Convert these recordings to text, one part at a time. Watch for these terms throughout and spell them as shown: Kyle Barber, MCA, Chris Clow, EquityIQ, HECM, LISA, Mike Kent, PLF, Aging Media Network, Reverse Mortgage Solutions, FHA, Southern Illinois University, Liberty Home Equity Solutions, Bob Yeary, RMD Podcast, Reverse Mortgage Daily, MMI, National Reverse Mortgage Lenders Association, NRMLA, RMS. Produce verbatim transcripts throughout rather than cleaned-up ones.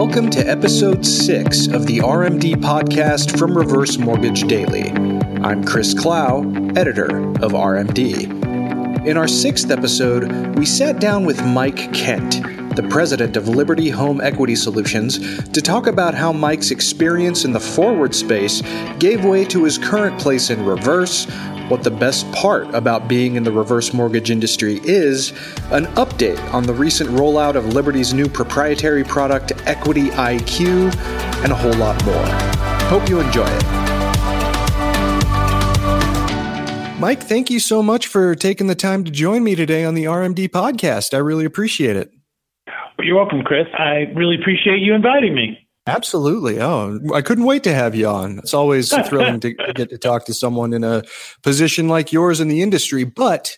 Welcome to episode six of the R M D Podcast from Reverse Mortgage Daily. I'm Chris Clow, editor of R M D. In our sixth episode, we sat down with Mike Kent, the president of Liberty Home Equity Solutions, to talk about how Mike's experience in the forward space gave way to his current place in reverse, what the best part about being in the reverse mortgage industry is, an update on the recent rollout of Liberty's new proprietary product, EquityIQ, and a whole lot more. Hope you enjoy it. Mike, thank you so much for taking the time to join me today on the R M D podcast. I really appreciate it. You're welcome, Chris. I really appreciate you inviting me. Absolutely. Oh, I couldn't wait to have you on. It's always thrilling to get to talk to someone in a position like yours in the industry. But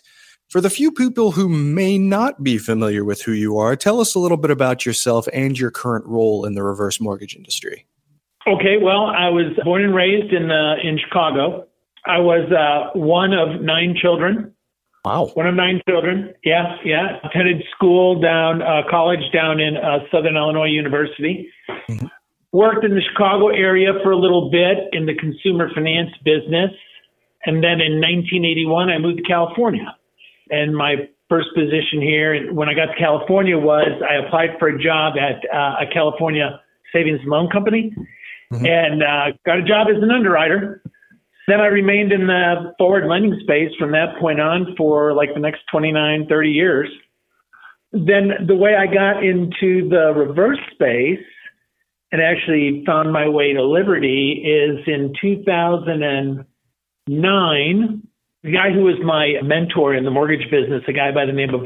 for the few people who may not be familiar with who you are, tell us a little bit about yourself and your current role in the reverse mortgage industry. Okay. Well, I was born and raised in uh, in Chicago. I was uh, one of nine children. Wow. One of nine children. Yeah, yeah. Attended school down, uh, college down in uh, Southern Illinois University. Mm-hmm. Worked in the Chicago area for a little bit in the consumer finance business. And then in nineteen eighty-one, I moved to California. And my first position here when I got to California was I applied for a job at uh, a California savings loan company mm-hmm. and uh, got a job as an underwriter. Then I remained in the forward lending space from that point on for like the next twenty-nine, thirty years. Then the way I got into the reverse space and actually found my way to Liberty is in two thousand nine, the guy who was my mentor in the mortgage business, a guy by the name of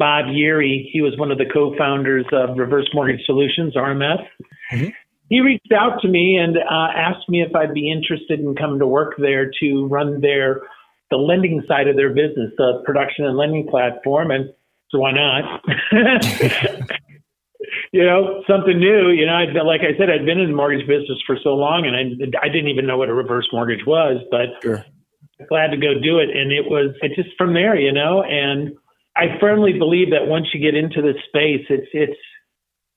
Bob Yeary, he was one of the co-founders of Reverse Mortgage Solutions, R M S. Mm-hmm. He reached out to me and uh, asked me if I'd be interested in coming to work there to run their the lending side of their business, the production and lending platform. And so why not? You know, something new. You know, I'd, like I said, I'd been in the mortgage business for so long, and I, I didn't even know what a reverse mortgage was. But sure, glad to go do it. And it was it just from there, you know. And I firmly believe that once you get into this space, it's it's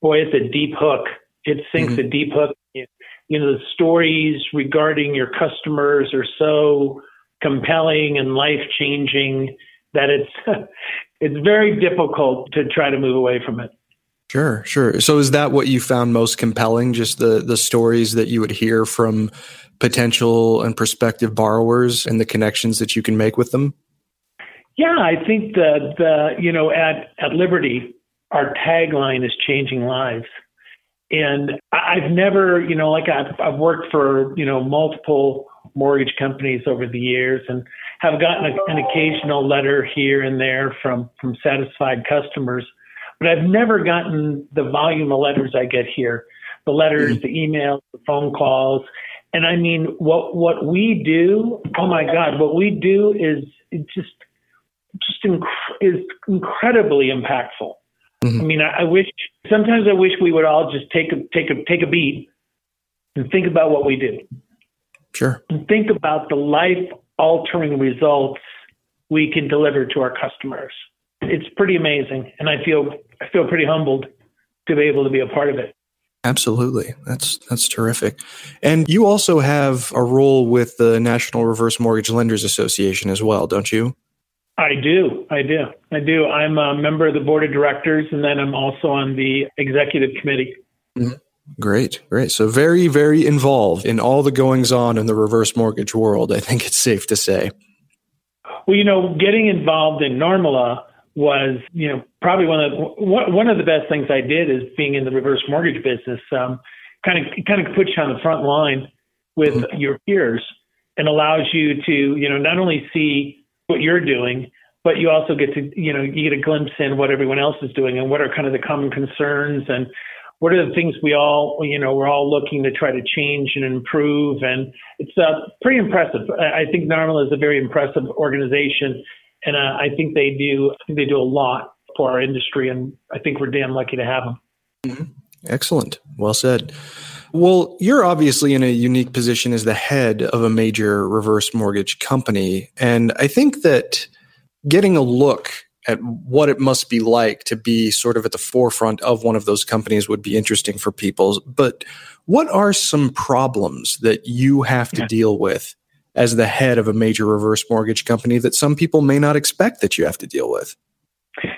boy, it's a deep hook. It sinks mm-hmm. a deep hook. You know, the stories regarding your customers are so compelling and life-changing that it's it's very difficult to try to move away from it. Sure, sure. So is that what you found most compelling, just the, the stories that you would hear from potential and prospective borrowers and the connections that you can make with them? Yeah, I think the, the you know, at, at Liberty, our tagline is changing lives. And I've never, you know, like I've, I've worked for, you know, multiple mortgage companies over the years and have gotten a, an occasional letter here and there from, from satisfied customers, but I've never gotten the volume of letters I get here, the letters, mm-hmm. the emails, the phone calls. And I mean, what, what we do, oh my God, what we do is it just, just inc- is incredibly impactful. Mm-hmm. I mean, I, I wish sometimes I wish we would all just take a take a take a beat and think about what we do. Sure. And think about the life-altering results we can deliver to our customers. It's pretty amazing, and I feel I feel pretty humbled to be able to be a part of it. Absolutely. That's that's terrific. And you also have a role with the National Reverse Mortgage Lenders Association as well, don't you? I do. I do. I do. I'm a member of the board of directors, and then I'm also on the executive committee. Mm-hmm. Great. Great. So very, very involved in all the goings on in the reverse mortgage world, I think it's safe to say. Well, you know, getting involved in N R M L A was, you know, probably one of the, one of the best things I did is being in the reverse mortgage business. Um, kind of, kind of puts you on the front line with mm-hmm. your peers and allows you to, you know, not only see what you're doing, but you also get to, you know, you get a glimpse in what everyone else is doing and what are kind of the common concerns and what are the things we all, you know, we're all looking to try to change and improve. And it's uh, pretty impressive. I think N R M L A is a very impressive organization, and uh, I think they do, I think they do a lot for our industry, and I think we're damn lucky to have them. Mm-hmm. Excellent. Well said. Well, you're obviously in a unique position as the head of a major reverse mortgage company. And I think that getting a look at what it must be like to be sort of at the forefront of one of those companies would be interesting for people. But what are some problems that you have to yeah. deal with as the head of a major reverse mortgage company that some people may not expect that you have to deal with?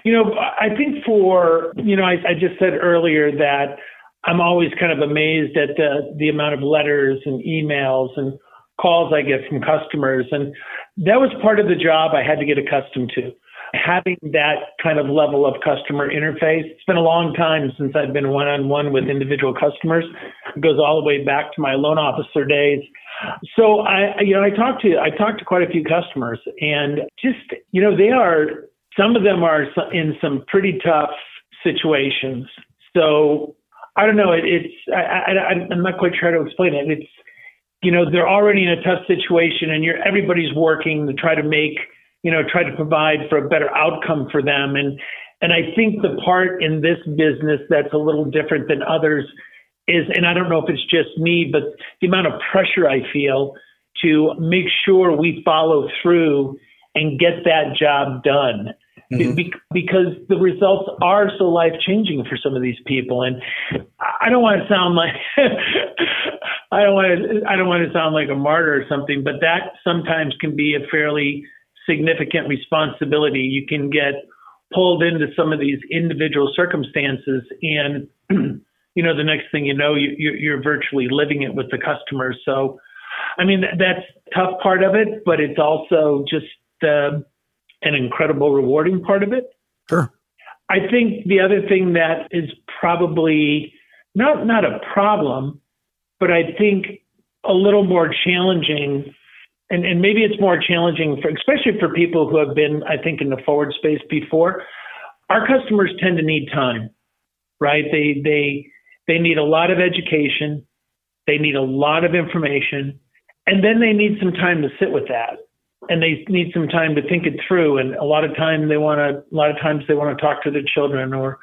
You know, I think for, you know, I, I just said earlier that I'm always kind of amazed at the, the amount of letters and emails and calls I get from customers. And that was part of the job I had to get accustomed to, having that kind of level of customer interface. It's been a long time since I've been one-on-one with individual customers. It goes all the way back to my loan officer days. So I, you know, I talked to, I talked to quite a few customers, and just, you know, they are, some of them are in some pretty tough situations. So I don't know. It, it's, I, I, I'm not quite sure how to explain it. It's, you know, they're already in a tough situation, and you're, everybody's working to try to make, you know, try to provide for a better outcome for them. And, and I think the part in this business that's a little different than others is, and I don't know if it's just me, but the amount of pressure I feel to make sure we follow through and get that job done. Mm-hmm. Be- because the results are so life-changing for some of these people. And I don't want to sound like I don't want to I don't want to sound like a martyr or something, but that sometimes can be a fairly significant responsibility. You can get pulled into some of these individual circumstances, and you know, the next thing you know, you, you're virtually living it with the customer. So, I mean, that's a tough part of it, but it's also just the an incredible rewarding part of it. Sure. I think the other thing that is probably not, not a problem, but I think a little more challenging, and, and maybe it's more challenging for, especially for people who have been, I think, in the forward space before, our customers tend to need time, right? They, they, they need a lot of education. They need a lot of information, and then they need some time to sit with that. And they need some time to think it through. And a lot of time they want to, a lot of times they want to talk to their children, or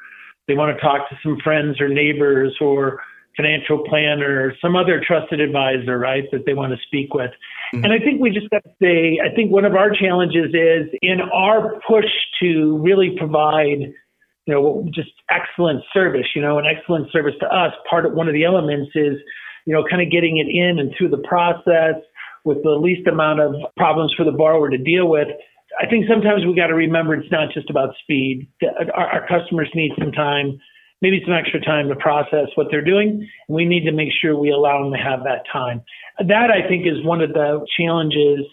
they want to talk to some friends or neighbors or financial planner or some other trusted advisor, right, that they want to speak with. Mm-hmm. And I think we just got to say, I think one of our challenges is in our push to really provide, you know, just excellent service, you know, an excellent service to us. Part of one of the elements is, you know, kind of getting it in and through the process with the least amount of problems for the borrower to deal with. I think sometimes we got to remember it's not just about speed. Our, our customers need some time, maybe some extra time to process what they're doing. We need to make sure we allow them to have that time. That, I think, is one of the challenges,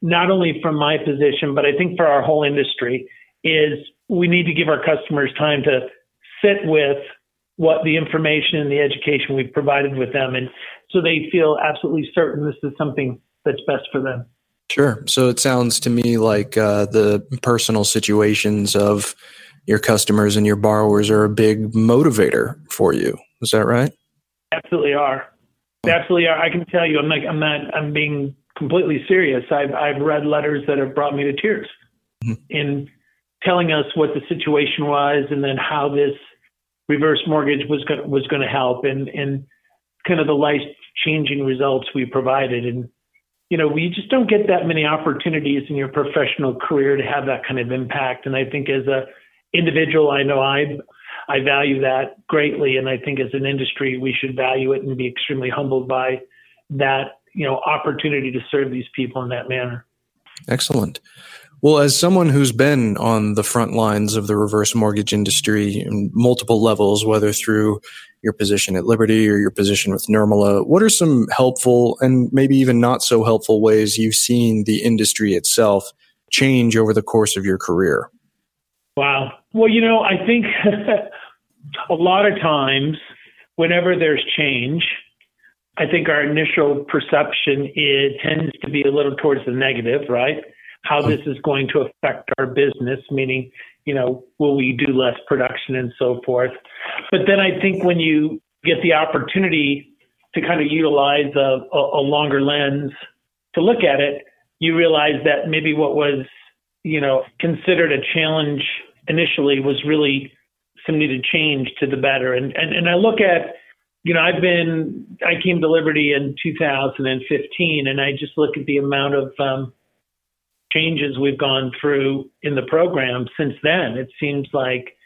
not only from my position, but I think for our whole industry, is we need to give our customers time to sit with what the information and the education we've provided with them, and so they feel absolutely certain this is something that's best for them. Sure. So it sounds to me like uh, the personal situations of your customers and your borrowers are a big motivator for you. Is that right? Absolutely are. They absolutely are. I can tell you, I'm like, I'm not, I'm being completely serious. I've, I've read letters that have brought me to tears mm-hmm. in telling us what the situation was, and then how this reverse mortgage was going was going to help, and, and kind of the life-changing results we provided. And, you know, we just don't get that many opportunities in your professional career to have that kind of impact. And I think as a individual, I know I, I value that greatly. And I think as an industry, we should value it and be extremely humbled by that, you know, opportunity to serve these people in that manner. Excellent. Well, as someone who's been on the front lines of the reverse mortgage industry in multiple levels, whether through your position at Liberty or your position with N R M L A, what are some helpful and maybe even not so helpful ways you've seen the industry itself change over the course of your career? Wow. Well, you know, I think a lot of times whenever there's change, I think our initial perception is, tends to be a little towards the negative, right? How this is going to affect our business, meaning, you know, will we do less production and so forth. But then I think when you get the opportunity to kind of utilize a, a longer lens to look at it, you realize that maybe what was, you know, considered a challenge initially was really some needed change to the better. And, and, and I look at, you know, I've been, I came to Liberty in two thousand fifteen, and I just look at the amount of, um, changes we've gone through in the program since then. It seems like,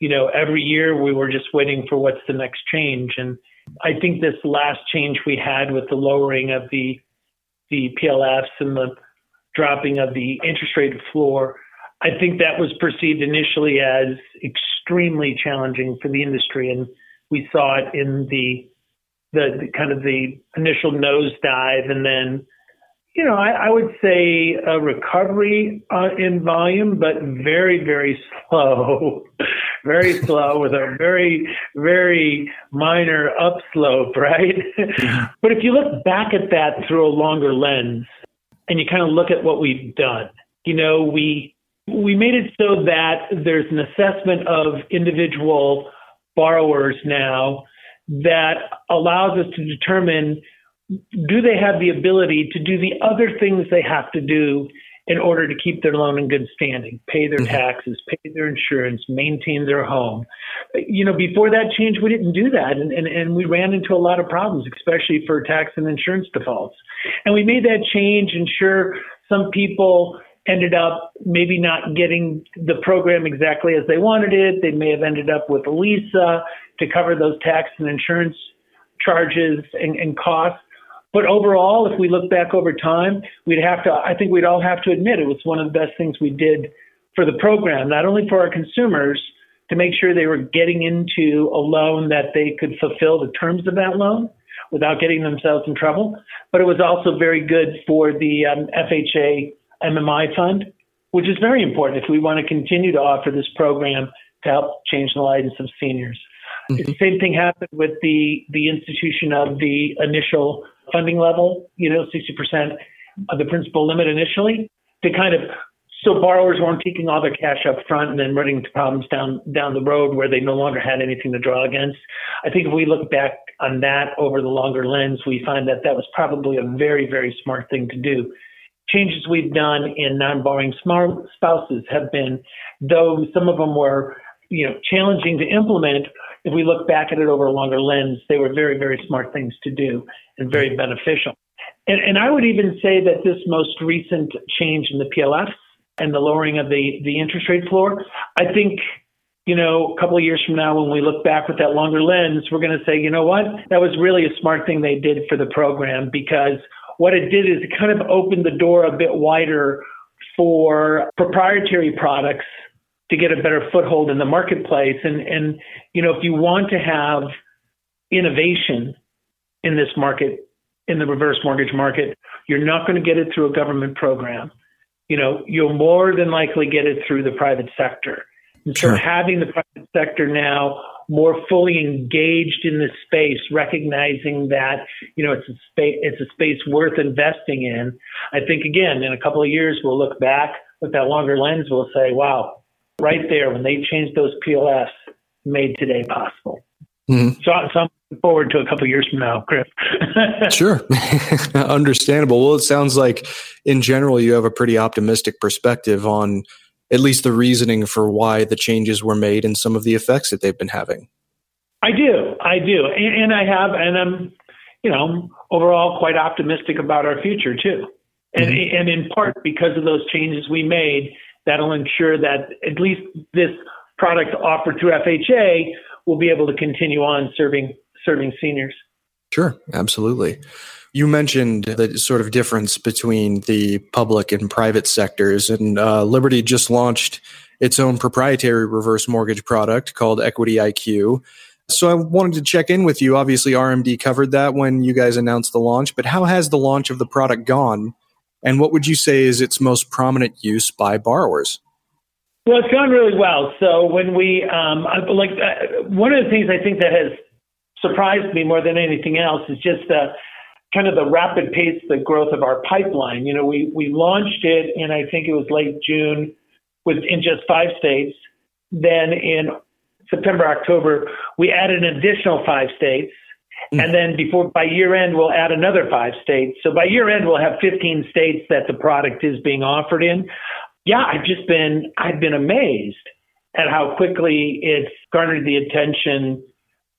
you know, every year we were just waiting for what's the next change. And I think this last change we had with the lowering of the the P L Fs and the dropping of the interest rate floor, I think that was perceived initially as extremely challenging for the industry. And we saw it in the the, the kind of the initial nosedive, and then, you know, I, I would say a recovery uh, in volume, but very, very slow, very slow with a very, very minor upslope, right? Mm-hmm. But if you look back at that through a longer lens and you kind of look at what we've done, you know, we we made it so that there's an assessment of individual borrowers now that allows us to determine, do they have the ability to do the other things they have to do in order to keep their loan in good standing, pay their taxes, pay their insurance, maintain their home? You know, before that change, we didn't do that. And, and, and we ran into a lot of problems, especially for tax and insurance defaults. And we made that change, and sure, some people ended up maybe not getting the program exactly as they wanted it. They may have ended up with a LISA to cover those tax and insurance charges and, and costs. But overall, if we look back over time, we'd have to, I think we'd all have to admit it was one of the best things we did for the program, not only for our consumers to make sure they were getting into a loan that they could fulfill the terms of that loan without getting themselves in trouble, but it was also very good for the um, F H A M M I fund, which is very important if we want to continue to offer this program to help change the lives of seniors. Mm-hmm. The same thing happened with the, the institution of the initial funding level, you know, sixty percent of the principal limit initially, to kind of, so borrowers weren't taking all their cash up front and then running into problems down, down the road where they no longer had anything to draw against. I think if we look back on that over the longer lens, we find that that was probably a very, very smart thing to do. Changes we've done in non-borrowing spouses have been, though some of them were, you know, challenging to implement, if we look back at it over a longer lens, they were very, very smart things to do and very beneficial. And, and I would even say that this most recent change in the P L Fs and the lowering of the, the interest rate floor, I think, you know, a couple of years from now, when we look back with that longer lens, we're going to say, you know what, that was really a smart thing they did for the program, because what it did is it kind of opened the door a bit wider for proprietary products to get a better foothold in the marketplace. And, and, you know, if you want to have innovation in this market, in the reverse mortgage market, you're not going to get it through a government program. You know, you'll more than likely get it through the private sector. And so sure, having the private sector now more fully engaged in this space, recognizing that, you know, it's a space, it's a space worth investing in. I think, again, in a couple of years, we'll look back with that longer lens. We'll say, wow, right there, when they changed those P L Fs, made today possible. Mm-hmm. So, so I'm looking forward to a couple of years from now, Chris. Sure. Understandable. Well, it sounds like in general, you have a pretty optimistic perspective on at least the reasoning for why the changes were made and some of the effects that they've been having. I do. I do. And, and I have, and I'm, you know, overall quite optimistic about our future too. And, mm-hmm. and in part because of those changes we made, that'll ensure that at least this product offered through F H A will be able to continue on serving serving seniors. Sure, absolutely. You mentioned the sort of difference between the public and private sectors, and uh, Liberty just launched its own proprietary reverse mortgage product called EquityIQ. So I wanted to check in with you. Obviously, R M D covered that when you guys announced the launch, but how has the launch of the product gone? And what would you say is its most prominent use by borrowers? Well, it's gone really well. So when we, um, like, uh, one of the things I think that has surprised me more than anything else is just the uh, kind of the rapid pace, the growth of our pipeline. You know, we we launched it in, I think it was late June, with in just five states. Then in September, October, we added an additional five states. And then before by year end, we'll add another five states. So by year end, we'll have fifteen states that the product is being offered in. Yeah, I've just been, I've been amazed at how quickly it's garnered the attention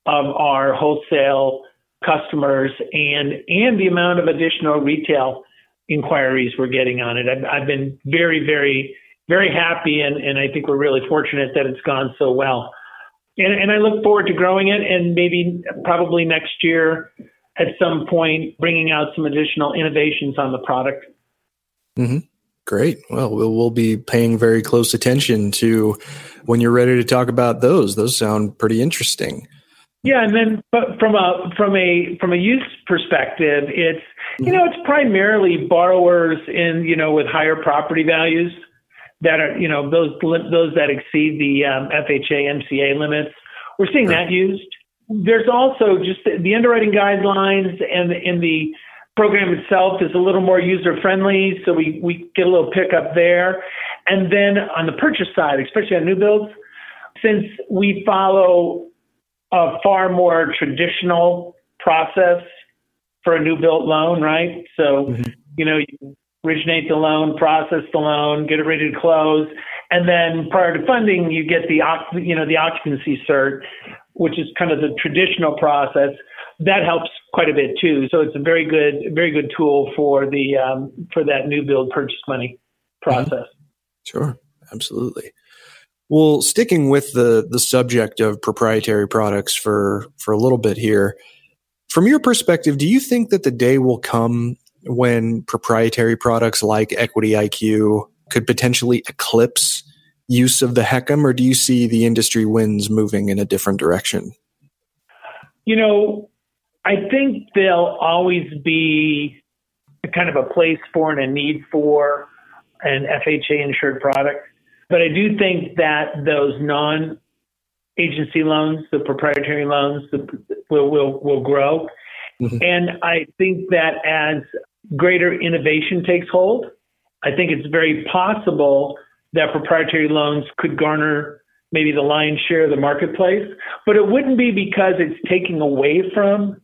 of our wholesale customers and, and the amount of additional retail inquiries we're getting on it. I've, I've been very, very, very happy, and, and I think we're really fortunate that it's gone so well. And, and I look forward to growing it, and maybe probably next year at some point bringing out some additional innovations on the product. Mm-hmm. Great. Well, well, we'll be paying very close attention to when you're ready to talk about those. Those sound pretty interesting. Yeah, and then but from a from a from a use perspective, it's you know it's primarily borrowers in you know with higher property values that are you know those those that exceed the um, F H A M C A limits. We're seeing that used. There's also just the, the underwriting guidelines and in the program itself is a little more user friendly, so we we get a little pickup there. And then on the purchase side, especially on new builds, since we follow a far more traditional process for a new built loan, right? So, mm-hmm. you know, you originate the loan, process the loan, get it ready to close, and then prior to funding, you get the you know the occupancy cert, which is kind of the traditional process. That helps quite a bit too. So it's a very good, very good tool for the um, for that new build purchase money process. Mm-hmm. Sure, absolutely. Well, sticking with the the subject of proprietary products for, for a little bit here, from your perspective, do you think that the day will come when proprietary products like EquityIQ could potentially eclipse use of the H E C M, or do you see the industry wins moving in a different direction? You know, I think there'll always be a kind of a place for and a need for an F H A-insured product. But I do think that those non-agency loans, the proprietary loans, the, will, will will grow. Mm-hmm. And I think that as greater innovation takes hold, I think it's very possible that proprietary loans could garner maybe the lion's share of the marketplace. But it wouldn't be because it's taking away from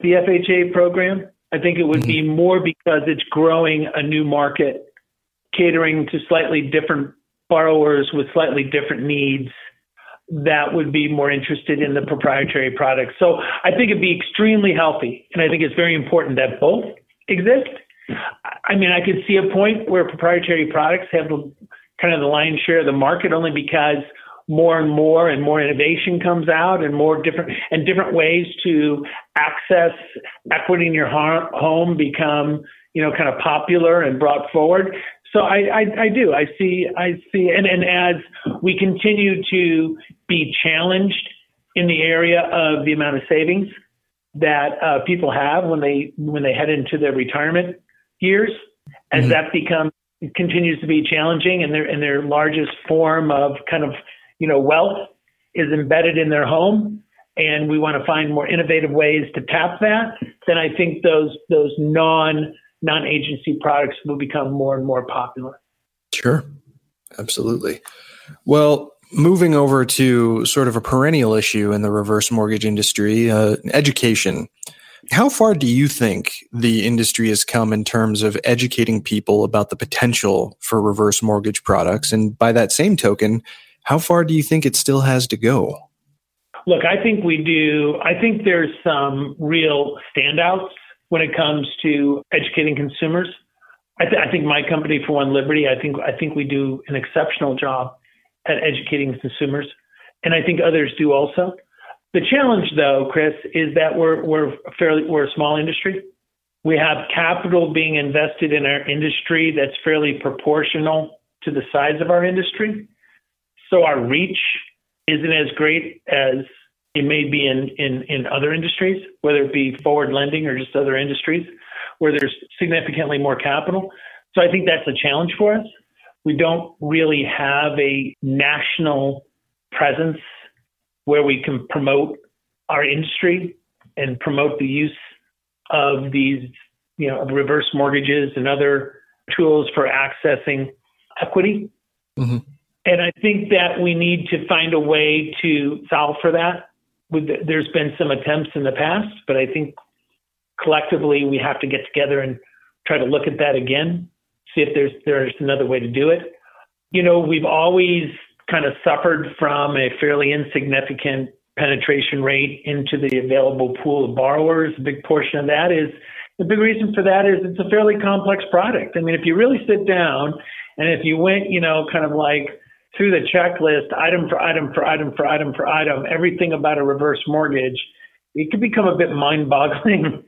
the F H A program. I think it would mm-hmm. be more because it's growing a new market, catering to slightly different borrowers with slightly different needs that would be more interested in the proprietary products. So I think it'd be extremely healthy. And I think it's very important that both exist. I mean, I could see a point where proprietary products have kind of the lion's share of the market only because more and more and more innovation comes out and more different and different ways to access equity in your home become, you know, kind of popular and brought forward. So I, I, I do. I see. I see. And, and as we continue to be challenged in the area of the amount of savings that uh, people have when they when they head into their retirement years, as mm-hmm. that becomes continues to be challenging, and their and their largest form of kind of you know wealth is embedded in their home, and we want to find more innovative ways to tap that. Then I think those those non non-agency products will become more and more popular. Sure. Absolutely. Well, moving over to sort of a perennial issue in the reverse mortgage industry, uh, education. How far do you think the industry has come in terms of educating people about the potential for reverse mortgage products? And by that same token, how far do you think it still has to go? Look, I think we do. I think there's some real standouts when it comes to educating consumers. I, th- I think my company, for one, Liberty, I think I think we do an exceptional job at educating consumers, and I think others do also. The challenge, though, Chris, is that we're we're fairly we're a small industry. We have capital being invested in our industry that's fairly proportional to the size of our industry, so our reach isn't as great as it may be in, in, in other industries, whether it be forward lending or just other industries where there's significantly more capital. So I think that's a challenge for us. We don't really have a national presence where we can promote our industry and promote the use of these, you know, reverse mortgages and other tools for accessing equity. Mm-hmm. And I think that we need to find a way to solve for that. There's been some attempts in the past, but I think collectively we have to get together and try to look at that again, see if there's there's another way to do it. You know, we've always kind of suffered from a fairly insignificant penetration rate into the available pool of borrowers. A big portion of that is The big reason for that is it's a fairly complex product. I mean, if you really sit down and if you went, you know, kind of like through the checklist, item for item for item for item for item, everything about a reverse mortgage, it could become a bit mind-boggling,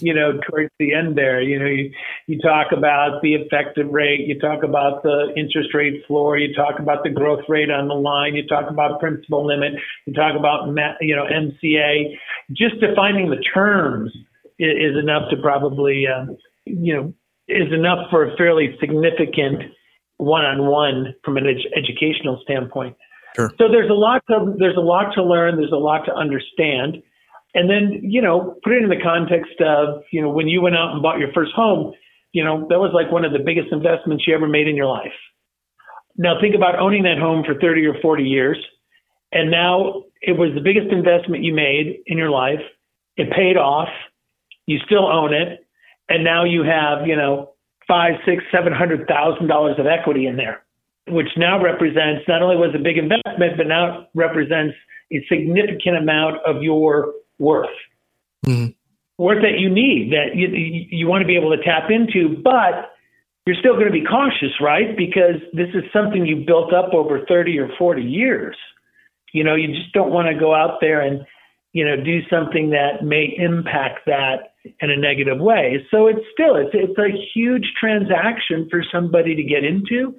you know, towards the end there. You know, you, you talk about the effective rate, you talk about the interest rate floor, you talk about the growth rate on the line, you talk about principal limit, you talk about, you know, M C A. Just defining the terms is, is enough to probably, uh, you know, is enough for a fairly significant one-on-one from an ed- educational standpoint. Sure. So there's a lot to, there's a lot to learn. There's a lot to understand. And then, you know, put it in the context of, you know, when you went out and bought your first home, you know, that was like one of the biggest investments you ever made in your life. Now think about owning that home for thirty or forty years. And now it was the biggest investment you made in your life. It paid off. You still own it. And now you have, you know, five, six, seven hundred thousand dollars of equity in there, which now represents, not only was a big investment, but now represents a significant amount of your worth, mm-hmm. worth that you need, that you, you want to be able to tap into, but you're still going to be cautious, right? Because this is something you built up over thirty or forty years. You know, you just don't want to go out there and, you know, do something that may impact that in a negative way. So it's still, it's, it's a huge transaction for somebody to get into.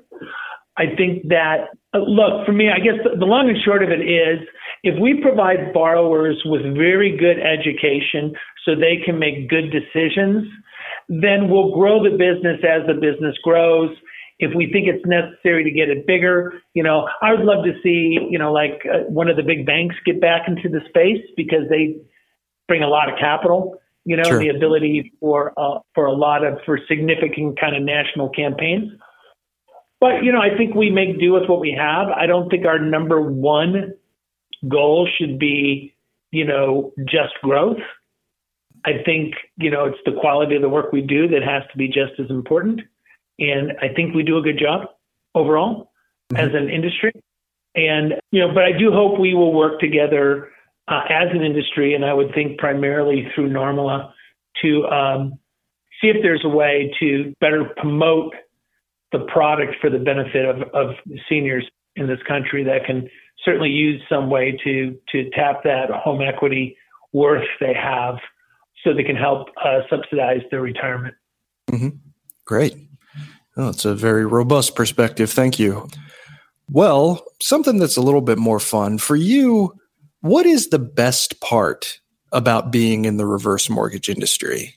I think that, uh, look, for me, I guess the, the long and short of it is, if we provide borrowers with very good education so they can make good decisions, then we'll grow the business as the business grows. If we think it's necessary to get it bigger, you know, I would love to see, you know, like uh, one of the big banks get back into the space because they bring a lot of capital, you know, sure. The ability for, uh, for a lot of, for significant kind of national campaigns. But, you know, I think we make do with what we have. I don't think our number one goal should be, you know, just growth. I think, you know, it's the quality of the work we do that has to be just as important. And I think we do a good job overall mm-hmm. as an industry. And, you know, but I do hope we will work together uh, as an industry. And I would think primarily through NRMLA to um, see if there's a way to better promote the product for the benefit of, of seniors in this country that can certainly use some way to, to tap that home equity worth they have so they can help uh, subsidize their retirement. Mm-hmm. Great. Oh, it's a very robust perspective. Thank you. Well, something that's a little bit more fun for you. What is the best part about being in the reverse mortgage industry?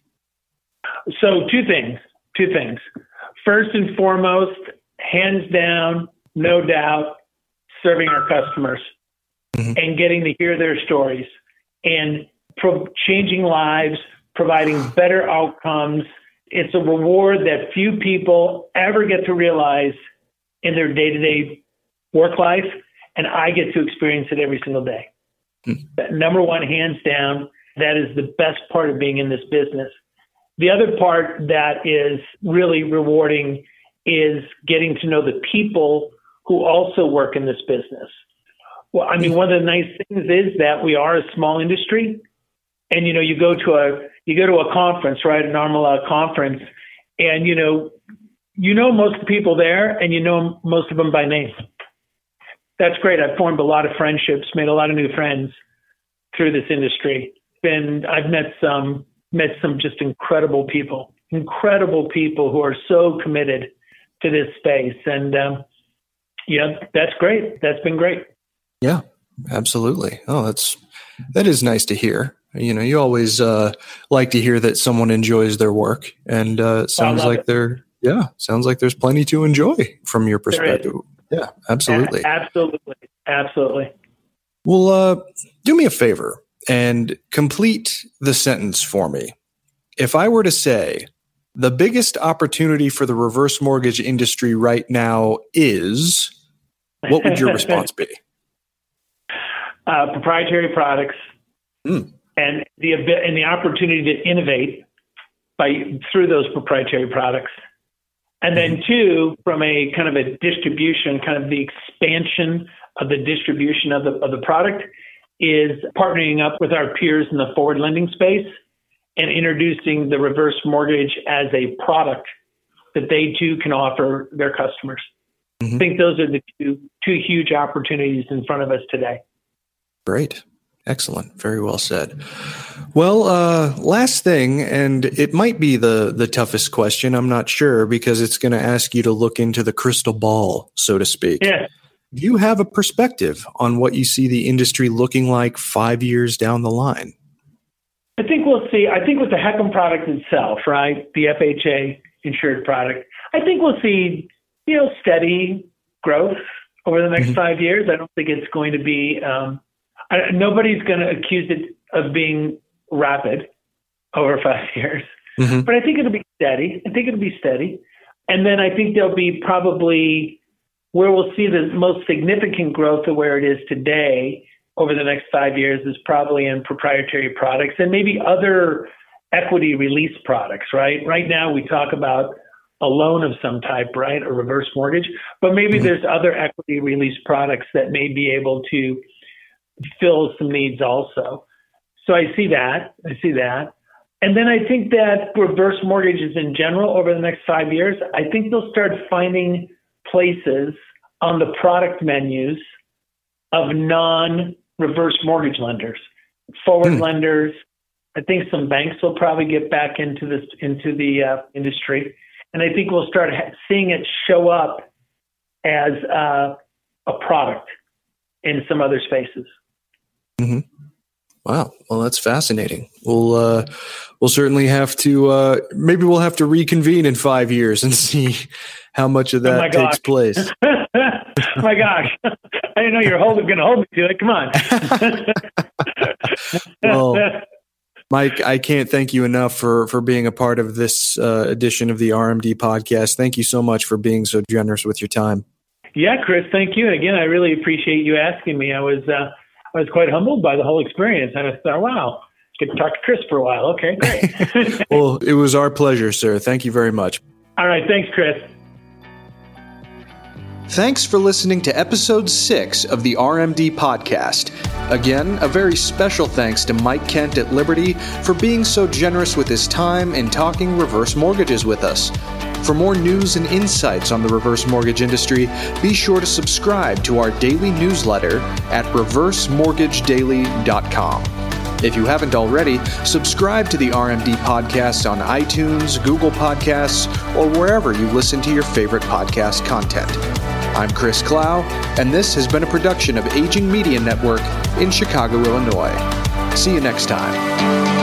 So two things, two things. First and foremost, hands down, no doubt, serving our customers mm-hmm. and getting to hear their stories and pro- changing lives, providing better outcomes. It's a reward that few people ever get to realize in their day-to-day work life, and I get to experience it every single day. Mm-hmm. But number one, hands down, that is the best part of being in this business. The other part that is really rewarding is getting to know the people who also work in this business. Well, I mean, one of the nice things is that we are a small industry, and you know, you go to a you go to a conference, right, an NRMLA conference, and you know, you know most of the people there, and you know most of them by name. That's great. I've formed a lot of friendships, made a lot of new friends through this industry, and I've met some. Met some just incredible people, incredible people who are so committed to this space. And, um, yeah, that's great. That's been great. Yeah, absolutely. Oh, that's, that is nice to hear. You know, you always, uh, like to hear that someone enjoys their work and, uh, it sounds like there, yeah, sounds like there's plenty to enjoy from your perspective. Yeah, absolutely. A- absolutely. Absolutely. Well, uh, do me a favor. And complete the sentence for me. If I were to say the biggest opportunity for the reverse mortgage industry right now is, what would your response be? Uh, proprietary products mm. and the and the opportunity to innovate by through those proprietary products. And then two, from a kind of a distribution, kind of the expansion of the distribution of the of the product, is partnering up with our peers in the forward lending space and introducing the reverse mortgage as a product that they too can offer their customers. Mm-hmm. I think those are the two, two huge opportunities in front of us today. Great. Excellent. Very well said. Well, uh, last thing, and it might be the, the toughest question. I'm not sure, because it's going to ask you to look into the crystal ball, so to speak. Yeah. Do you have a perspective on what you see the industry looking like five years down the line? I think we'll see. I think with the H E C M product itself, right, the F H A insured product, I think we'll see, you know, steady growth over the next mm-hmm. five years. I don't think it's going to be um, – nobody's going to accuse it of being rapid over five years. Mm-hmm. But I think it'll be steady. I think it'll be steady. And then I think there'll be probably where we'll see the most significant growth of where it is today over the next five years is probably in proprietary products and maybe other equity release products, right? Right now we talk about a loan of some type, right? A reverse mortgage, but maybe mm-hmm. there's other equity release products that may be able to fill some needs also. So I see that, I see that. And then I think that reverse mortgages in general over the next five years, I think they'll start finding places on the product menus of non-reverse mortgage lenders, forward mm. lenders. I think some banks will probably get back into this into the uh, industry, and I think we'll start ha- seeing it show up as uh, a product in some other spaces. Mm-hmm. Wow. Well, that's fascinating. We'll uh, we'll certainly have to uh, maybe we'll have to reconvene in five years and see how much of that oh takes place. Oh my gosh. I didn't know you were going to hold me to it. Come on. Well, Mike, I can't thank you enough for, for being a part of this uh, edition of the R M D podcast. Thank you so much for being so generous with your time. Yeah, Chris, thank you. And again, I really appreciate you asking me. I was uh, I was quite humbled by the whole experience. And I thought, wow, I could talk to Chris for a while. Okay, great. Well, it was our pleasure, sir. Thank you very much. All right. Thanks, Chris. Thanks for listening to episode six of the R M D podcast. Again, a very special thanks to Mike Kent at Liberty for being so generous with his time and talking reverse mortgages with us. For more news and insights on the reverse mortgage industry, be sure to subscribe to our daily newsletter at reverse mortgage daily dot com. If you haven't already, subscribe to the R M D podcast on iTunes, Google Podcasts, or wherever you listen to your favorite podcast content. I'm Chris Clow, and this has been a production of Aging Media Network in Chicago, Illinois. See you next time.